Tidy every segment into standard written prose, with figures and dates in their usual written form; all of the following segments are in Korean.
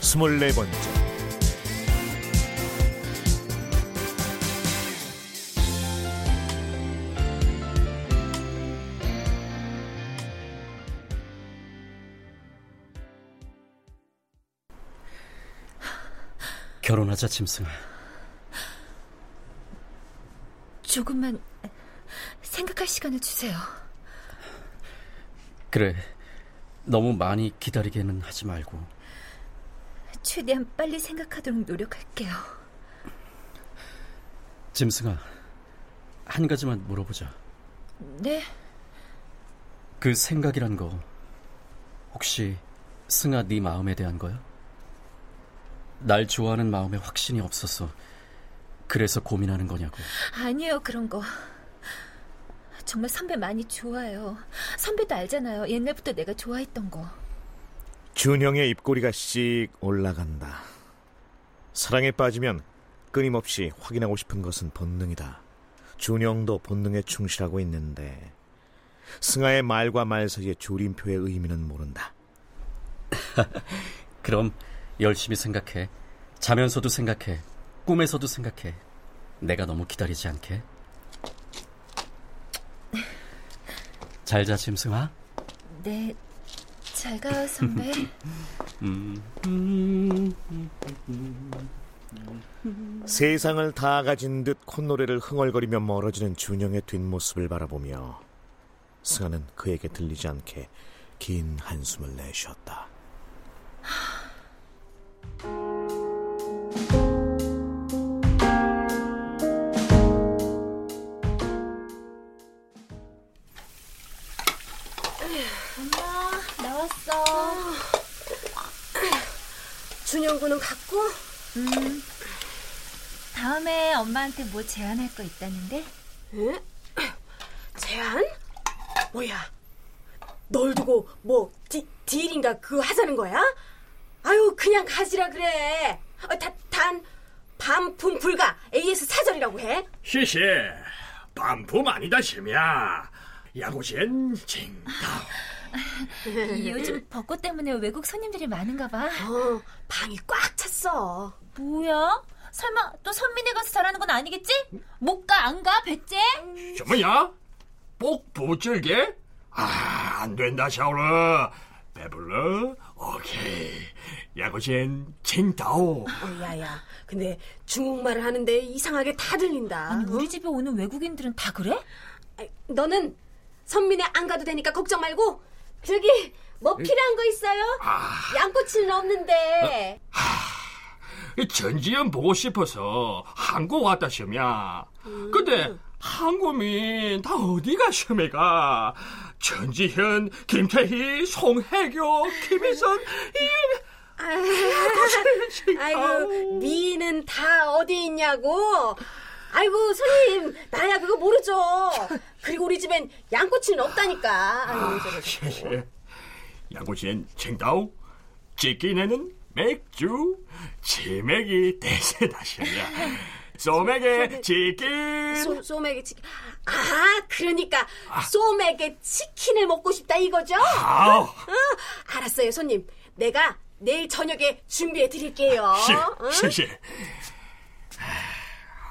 24번째. 결혼하자, 짐승아. 조금만 생각할 시간을 주세요. 그래, 너무 많이 기다리게는 하지 말고. 최대한 빨리 생각하도록 노력할게요. 짐승아, 한 가지만 물어보자. 네? 그 생각이란 거 혹시 승아 네 마음에 대한 거야? 날 좋아하는 마음에 확신이 없어서 그래서 고민하는 거냐고. 아니에요, 그런 거. 정말 선배 많이 좋아해요. 선배도 알잖아요. 옛날부터 내가 좋아했던 거. 준영의 입꼬리가 씩 올라간다. 사랑에 빠지면 끊임없이 확인하고 싶은 것은 본능이다. 준영도 본능에 충실하고 있는데 승아의 말과 말 사이의 줄임표의 의미는 모른다. 그럼 열심히 생각해. 자면서도 생각해. 꿈에서도 생각해. 내가 너무 기다리지 않게. 잘 자, 짐승아. 네, 잘 가요, 선배. 세상을 다 가진 듯 콧노래를 흥얼거리며 멀어지는 준영의 뒷모습을 바라보며 승아는 그에게 들리지 않게 긴 한숨을 내쉬었다. 준영군은 갔고? 다음에 엄마한테 뭐 제안할 거 있다는데? 응? 제안? 뭐야? 널 두고 뭐 딜인가 그거 하자는 거야? 아유, 그냥 가지라 그래. 단 반품 불가 AS 사절이라고 해. 시시, 반품 아니다 심이야. 야구신 징다오. 요즘 벚꽃 때문에 외국 손님들이 많은가 봐. 방이 꽉 찼어. 뭐야? 설마 또 선민이 가서 잘하는 건 아니겠지? 못 가, 안 가, 배째? 뭐야? 뽁부질게? 아, 안 된다, 샤오르. 배불러? 오케이. 야구신 칭다오. 야야, 근데 중국말을 하는데 이상하게 다 들린다. 아니, 우리 집에 오는 외국인들은 다 그래? 아니, 너는 선민이 안 가도 되니까 걱정 말고 저기 뭐 필요한 거 있어요? 양꼬치는 없는데. 전지현 보고 싶어서 한국 왔다 시험이야. 근데 한국민 다 어디가 시험이가? 전지현, 김태희, 송혜교, 김희선 아이고, 미인은 다 어디 있냐고. 아이고, 손님, 나야 그거 모르죠. 그리고 우리 집엔 양꼬치는 없다니까. 양꼬치엔 칭다오, 치킨에는 맥주, 치맥이 대세다시야. 소맥에 치킨. 소맥에 치킨. 아, 그러니까 소맥에 치킨을 먹고 싶다 이거죠? 알았어요, 손님. 내가 내일 저녁에 준비해 드릴게요. 시시.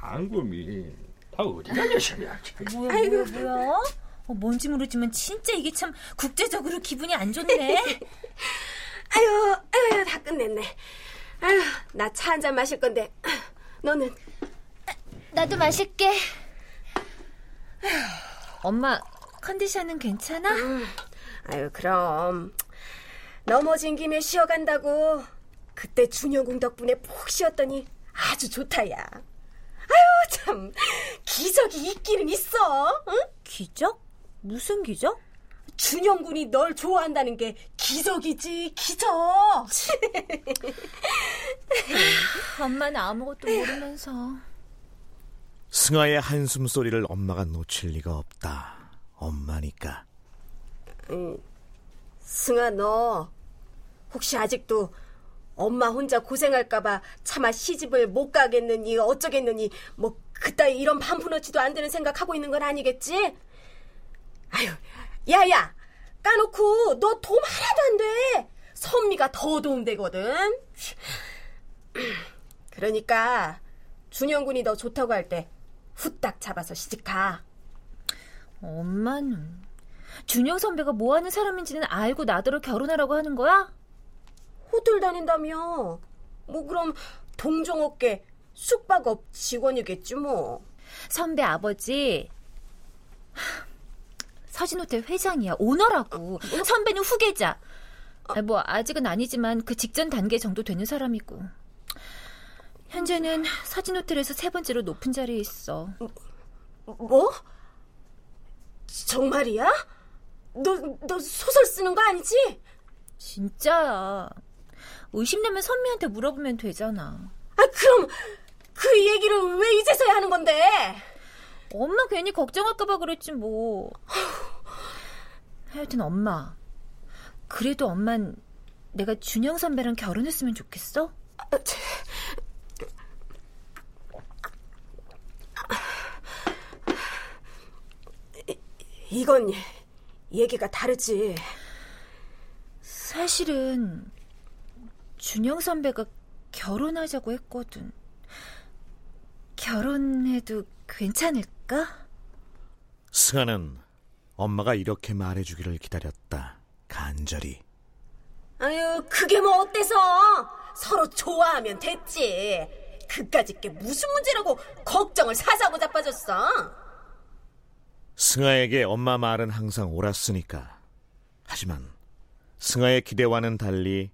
한국민 다 어디가 열심이야. 뭐야? 뭔지 모르지만 진짜 이게 참 국제적으로 기분이 안 좋네. 아유, 다 끝냈네. 아유, 나 차 한 잔 마실 건데 너는? 나도 마실게. 아유, 엄마 컨디션은 괜찮아? 아유, 그럼 넘어진 김에 쉬어간다고. 그때 준영궁 덕분에 푹 쉬었더니 아주 좋다야. 아유, 참 기적이 있기는 있어. 응? 기적? 무슨 기적? 준영군이 널 좋아한다는 게 기적이지, 기적. 엄마는 아무것도 모르면서. 승아의 한숨 소리를 엄마가 놓칠 리가 없다. 엄마니까. 승아, 너 혹시 아직도 엄마 혼자 고생할까봐 차마 시집을 못 가겠느니 어쩌겠느니 뭐 그따위 이런 반푼어치도 안 되는 생각하고 있는 건 아니겠지? 아유, 야야, 까놓고 너 도움 하나도 안 돼. 선미가 더 도움되거든. 그러니까 준영군이 너 좋다고 할 때 후딱 잡아서 시집가. 엄마는 준영 선배가 뭐하는 사람인지는 알고 나더러 결혼하라고 하는 거야? 호텔 다닌다며. 뭐 그럼 동종업계 숙박업 직원이겠지 뭐. 선배 아버지 서진호텔 회장이야. 오너라고. 선배는 후계자. 뭐 아직은 아니지만 그 직전 단계 정도 되는 사람이고, 현재는 서진호텔에서 3번째로 높은 자리에 있어. 뭐? 정말이야? 너 소설 쓰는 거 아니지? 진짜야. 의심되면 선미한테 물어보면 되잖아. 아, 그럼 그 얘기를 왜 이제서야 하는 건데? 엄마 괜히 걱정할까봐 그랬지 뭐. 하여튼 엄마, 그래도 엄만 내가 준영 선배랑 결혼했으면 좋겠어? 이건 얘기가 다르지. 사실은 준영 선배가 결혼하자고 했거든. 결혼해도 괜찮을까? 승아는 엄마가 이렇게 말해주기를 기다렸다. 간절히. 아유, 그게 뭐 어때서? 서로 좋아하면 됐지. 그까짓 게 무슨 문제라고 걱정을 사사고 자빠졌어. 승아에게 엄마 말은 항상 옳았으니까. 하지만 승아의 기대와는 달리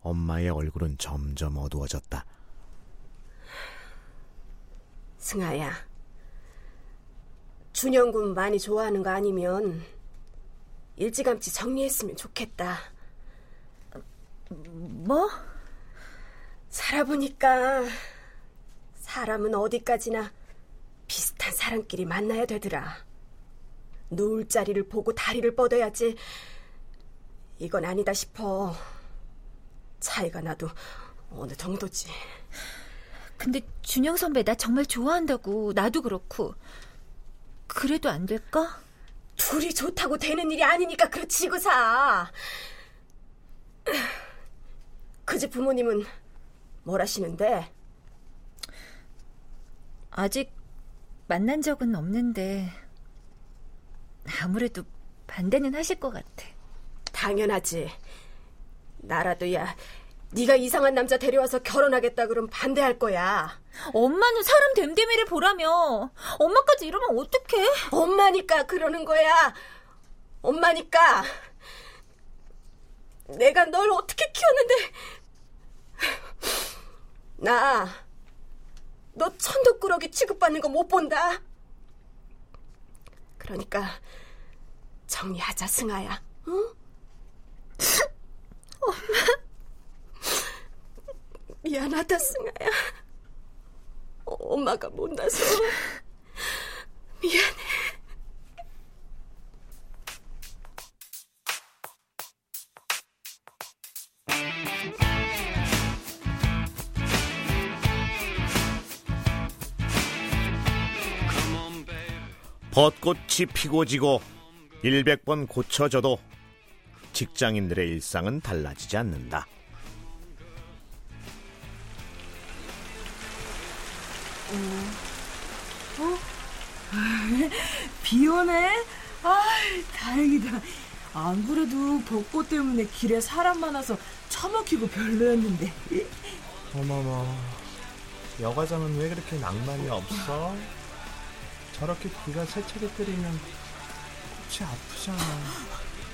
엄마의 얼굴은 점점 어두워졌다. 승아야, 준영군 많이 좋아하는 거 아니면 일찌감치 정리했으면 좋겠다. 뭐? 살아보니까 사람은 어디까지나 비슷한 사람끼리 만나야 되더라. 누울 자리를 보고 다리를 뻗어야지. 이건 아니다 싶어. 차이가 나도 어느 정도지. 근데 준영 선배 나 정말 좋아한다고. 나도 그렇고. 그래도 안 될까? 둘이 좋다고 되는 일이 아니니까 그렇지, 그사. 그 집 부모님은 뭘 하시는데? 아직 만난 적은 없는데 아무래도 반대는 하실 것 같아. 당연하지. 나라도야 네가 이상한 남자 데려와서 결혼하겠다 그럼 반대할 거야. 엄마는 사람 됨됨이를 보라며. 엄마까지 이러면 어떡해. 엄마니까 그러는 거야. 엄마니까. 내가 널 어떻게 키웠는데. 나 너 천덕꾸러기 취급받는 거 못 본다. 그러니까 정리하자, 승아야. 응? 엄마 미안하다, 승아야. 엄마가 못나서 미안해. 벚꽃이 피고 지고 100번 고쳐져도 직장인들의 일상은 달라지지 않는다. 어? 비 오네? 아, 다행이다. 안 그래도 벚꽃 때문에 길에 사람 많아서 차 막히고 별로였는데. 어머머, 여과장은 왜 그렇게 낭만이 없어? 저렇게 비가 세차게 때리면 꽃이 아프잖아.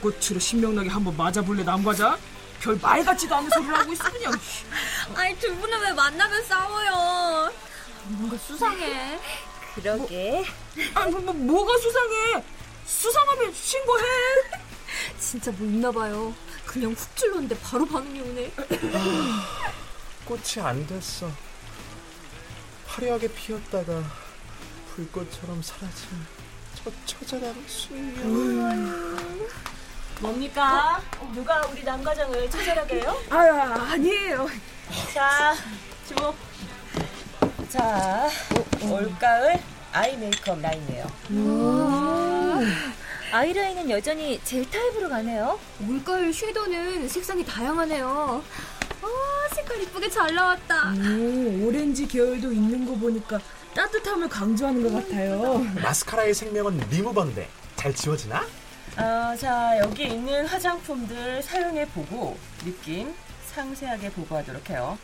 꽃으로 신명나게 한번 맞아볼래, 남과자? 별 말 같지도 않은 소리를 하고 있어 그냥. 아니, 두 분은 왜 만나면 싸워요? 뭔가 수상해. 그러게. 뭐가 수상해? 수상하면 신고해. 진짜 못 나봐요. 그냥 훅 질렀는데 바로 반응이 오네. 꽃이 안 됐어. 화려하게 피었다가 불꽃처럼 사라진 저 처자랑 수연. 뭡니까? 누가 우리 남과장을 처자라고 해요? 아니에요. 자, 주목. 자, 올가을 아이 메이크업 라인이에요. 아이라인은 여전히 젤 타입으로 가네요. 올가을 쉐이더는 색상이 다양하네요. 색깔 이쁘게 잘 나왔다. 오렌지 계열도 있는 거 보니까 따뜻함을 강조하는 것 같아요. 마스카라의 생명은 리무버인데 잘 지워지나? 자, 여기 있는 화장품들 사용해보고 느낌 상세하게 보고하도록 해요.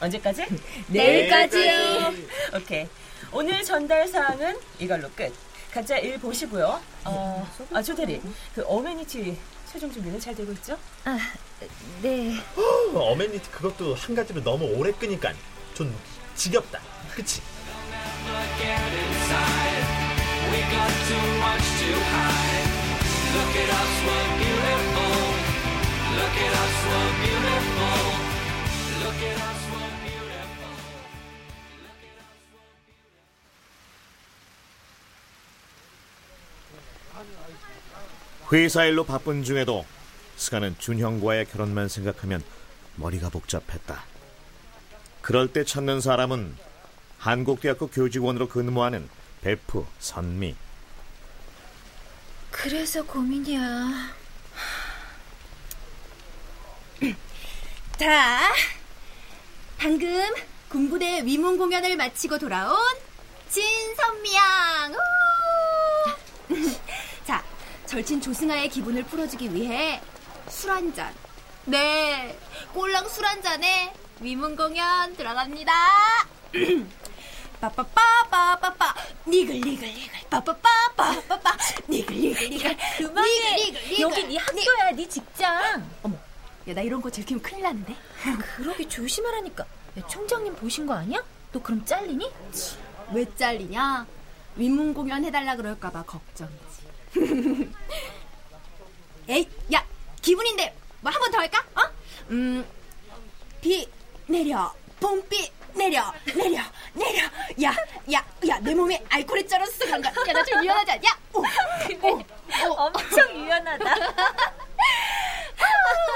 언제까지? 내일까지요. 오케이. 오늘 전달사항은 이걸로 끝. 각자 일 보시고요. 조대리, 그 어메니티 최종 준비는 잘 되고 있죠? 아, 네. 어메니티 그것도 한 가지로 너무 오래 끄니까 좀 지겹다. 그치? Look at us, we're beautiful. Look at us, we're beautiful. Look at us, we're beautiful. Look at us, we're beautiful. 회사 일로 바쁜 중에도 승아는 준형과의 결혼만 생각하면 머리가 복잡했다. 그럴 때 찾는 사람은 한국대학교 교직원으로 근무하는 베프, 선미. 그래서 고민이야. 자, 방금 군부대 위문 공연을 마치고 돌아온 진선미양. 자, 절친 조승아의 기분을 풀어주기 위해 술 한 잔. 네, 꼴랑 술 한 잔에 위문 공연 들어갑니다. 빠빠빠빠빠빠 니글니글니글 빠빠빠빠빠빠 니글니글니글. 그만해. 여기 네 학교야, 네 직장. 어머, 야, 나 이런 거 들키면 큰일 나는데. 그러게 조심하라니까. 야, 총장님 보신 거 아니야? 너 그럼 잘리니? 왜 잘리냐? 윗문 공연 해달라 그럴까 봐 걱정이지. 에이, 야, 기분인데 뭐 한 번 더 할까? 어? 비 내려, 봄비 내려, 내려, 내려. 야, 야, 야, 내 몸에 알코올이 쩔었어. 그런가? 야, 나 좀 유연하지 않냐? 엄청 유연하다.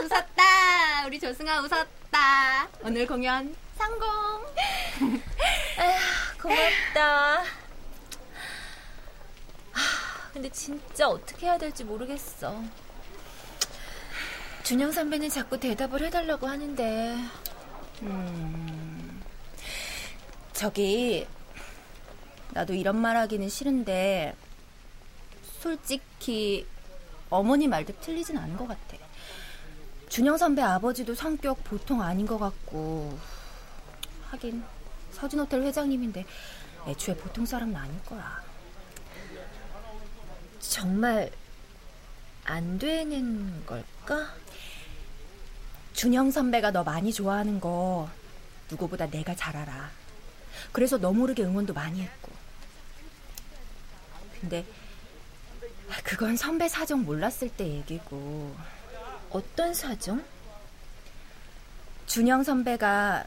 웃었다. 우리 조승아 웃었다. 오늘 공연 성공. 에휴, 고맙다. 근데 진짜 어떻게 해야 될지 모르겠어. 준영 선배는 자꾸 대답을 해달라고 하는데. 저기, 나도 이런 말 하기는 싫은데 솔직히 어머니 말도 틀리진 않은 것 같아. 준영 선배 아버지도 성격 보통 아닌 것 같고, 하긴 서진호텔 회장님인데 애초에 보통 사람은 아닐 거야. 정말 안 되는 걸까? 준영 선배가 너 많이 좋아하는 거 누구보다 내가 잘 알아. 그래서 너 모르게 응원도 많이 했고. 근데 그건 선배 사정 몰랐을 때 얘기고. 어떤 사정? 준영 선배가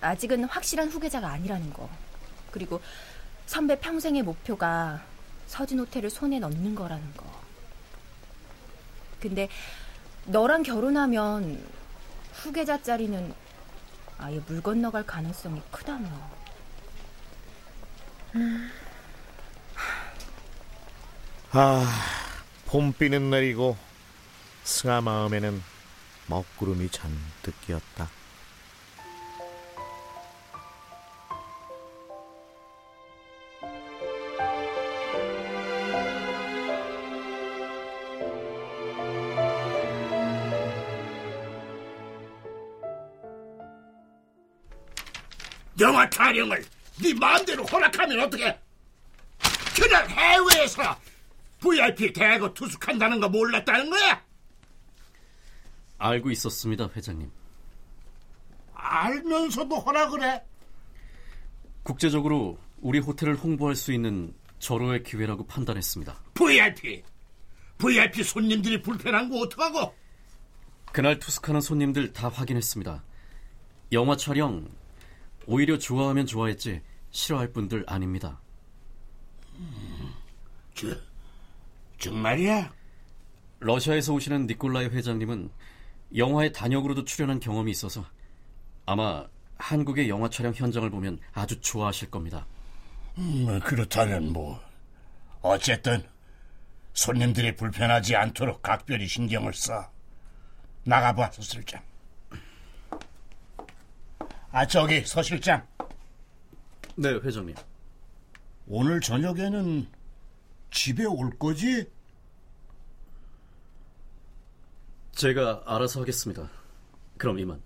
아직은 확실한 후계자가 아니라는 거. 그리고 선배 평생의 목표가 서진호텔을 손에 넣는 거라는 거. 근데 너랑 결혼하면 후계자 자리는 아예 물 건너갈 가능성이 크다며. 봄비는 내리고 승아 마음에는 먹구름이 잔뜩 끼었다. 영화 촬영을 네 마음대로 허락하면 어떡해? 그날 해외에서 VIP 대거 투숙한다는 거 몰랐다는 거야? 알고 있었습니다, 회장님. 알면서도 허락을 해? 국제적으로 우리 호텔을 홍보할 수 있는 절호의 기회라고 판단했습니다. VIP 손님들이 불편한 거 어떡하고? 그날 투숙하는 손님들 다 확인했습니다. 영화 촬영 오히려 좋아하면 좋아했지 싫어할 분들 아닙니다. 정말이야? 러시아에서 오시는 니콜라이 회장님은 영화의 단역으로도 출연한 경험이 있어서 아마 한국의 영화 촬영 현장을 보면 아주 좋아하실 겁니다. 그렇다면 뭐 어쨌든 손님들이 불편하지 않도록 각별히 신경을 써. 나가봐, 서 실장. 저기 서 실장. 네, 회장님. 오늘 저녁에는 집에 올 거지? 제가 알아서 하겠습니다. 그럼 이만.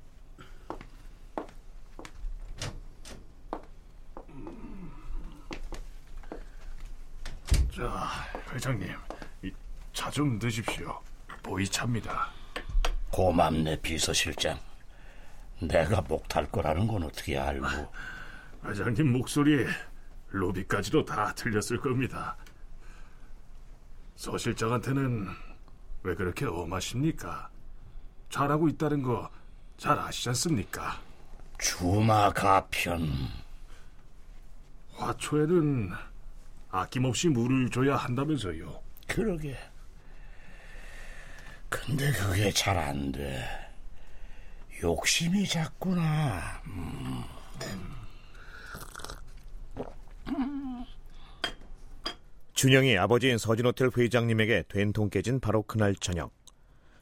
자, 회장님, 차 좀 드십시오. 보이차입니다. 고맙네, 비서실장. 내가 목 탈 거라는 건 어떻게 알고. 회장님 목소리 로비까지도 다 들렸을 겁니다. 서 실장한테는 왜 그렇게 엄하십니까? 잘하고 있다는 거 잘 아시지 않습니까? 주마가편. 화초에는 아낌없이 물을 줘야 한다면서요. 그러게. 근데 그게 잘 안 돼. 욕심이 작구나. 준영이 아버지인 서진호텔 회장님에게 된통 깨진 바로 그날 저녁,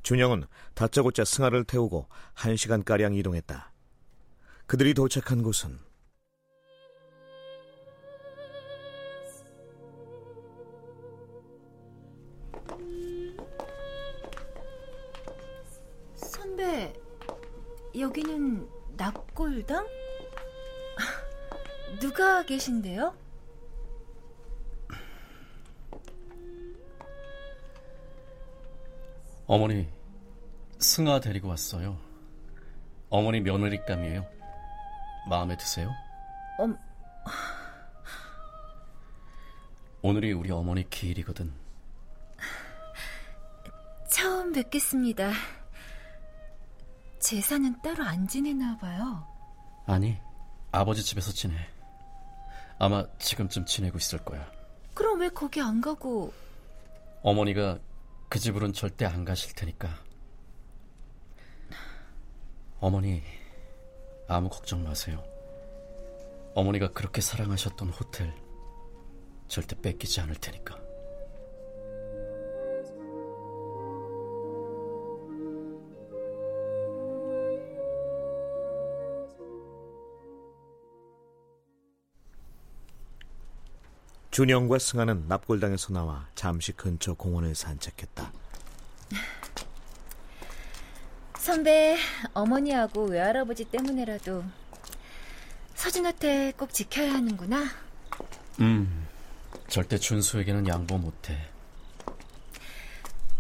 준영은 다짜고짜 승아를 태우고 1시간가량 이동했다. 그들이 도착한 곳은 선배, 여기는 납골당? 누가 계신데요? 어머니, 승아 데리고 왔어요. 어머니 며느리감이에요. 마음에 드세요? 오늘이 우리 어머니 기일이거든. 처음 뵙겠습니다. 제사는 따로 안 지내나 봐요. 아니, 아버지 집에서 지내. 아마 지금쯤 지내고 있을 거야. 그럼 왜 거기 안 가고? 어머니가 그 집으로는 절대 안 가실 테니까. 어머니, 아무 걱정 마세요. 어머니가 그렇게 사랑하셨던 호텔 절대 뺏기지 않을 테니까. 준영과 승아는 납골당에서 나와 잠시 근처 공원을 산책했다. 선배, 어머니하고 외할아버지 때문에라도 서진호텔 꼭 지켜야 하는구나. 절대 준수에게는 양보 못해.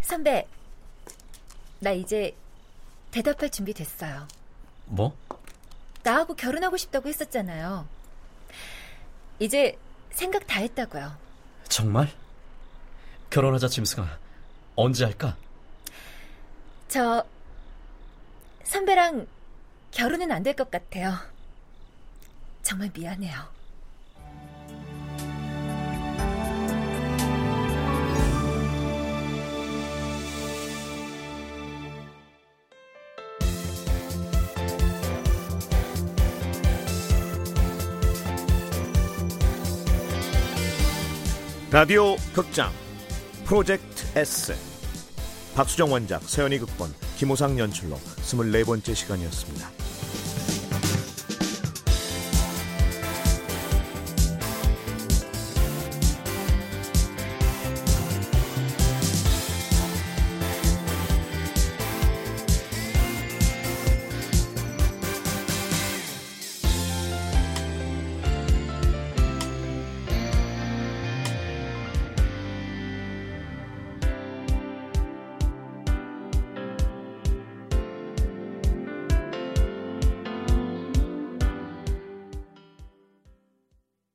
선배, 나 이제 대답할 준비 됐어요. 뭐? 나하고 결혼하고 싶다고 했었잖아요. 이제 생각 다 했다고요. 정말? 결혼하자, 짐승아. 언제 할까? 저 선배랑 결혼은 안 될 것 같아요. 정말 미안해요. 라디오 극장 프로젝트 S, 박수정 원작, 서현이 극본, 김호상 연출로 24번째 시간이었습니다.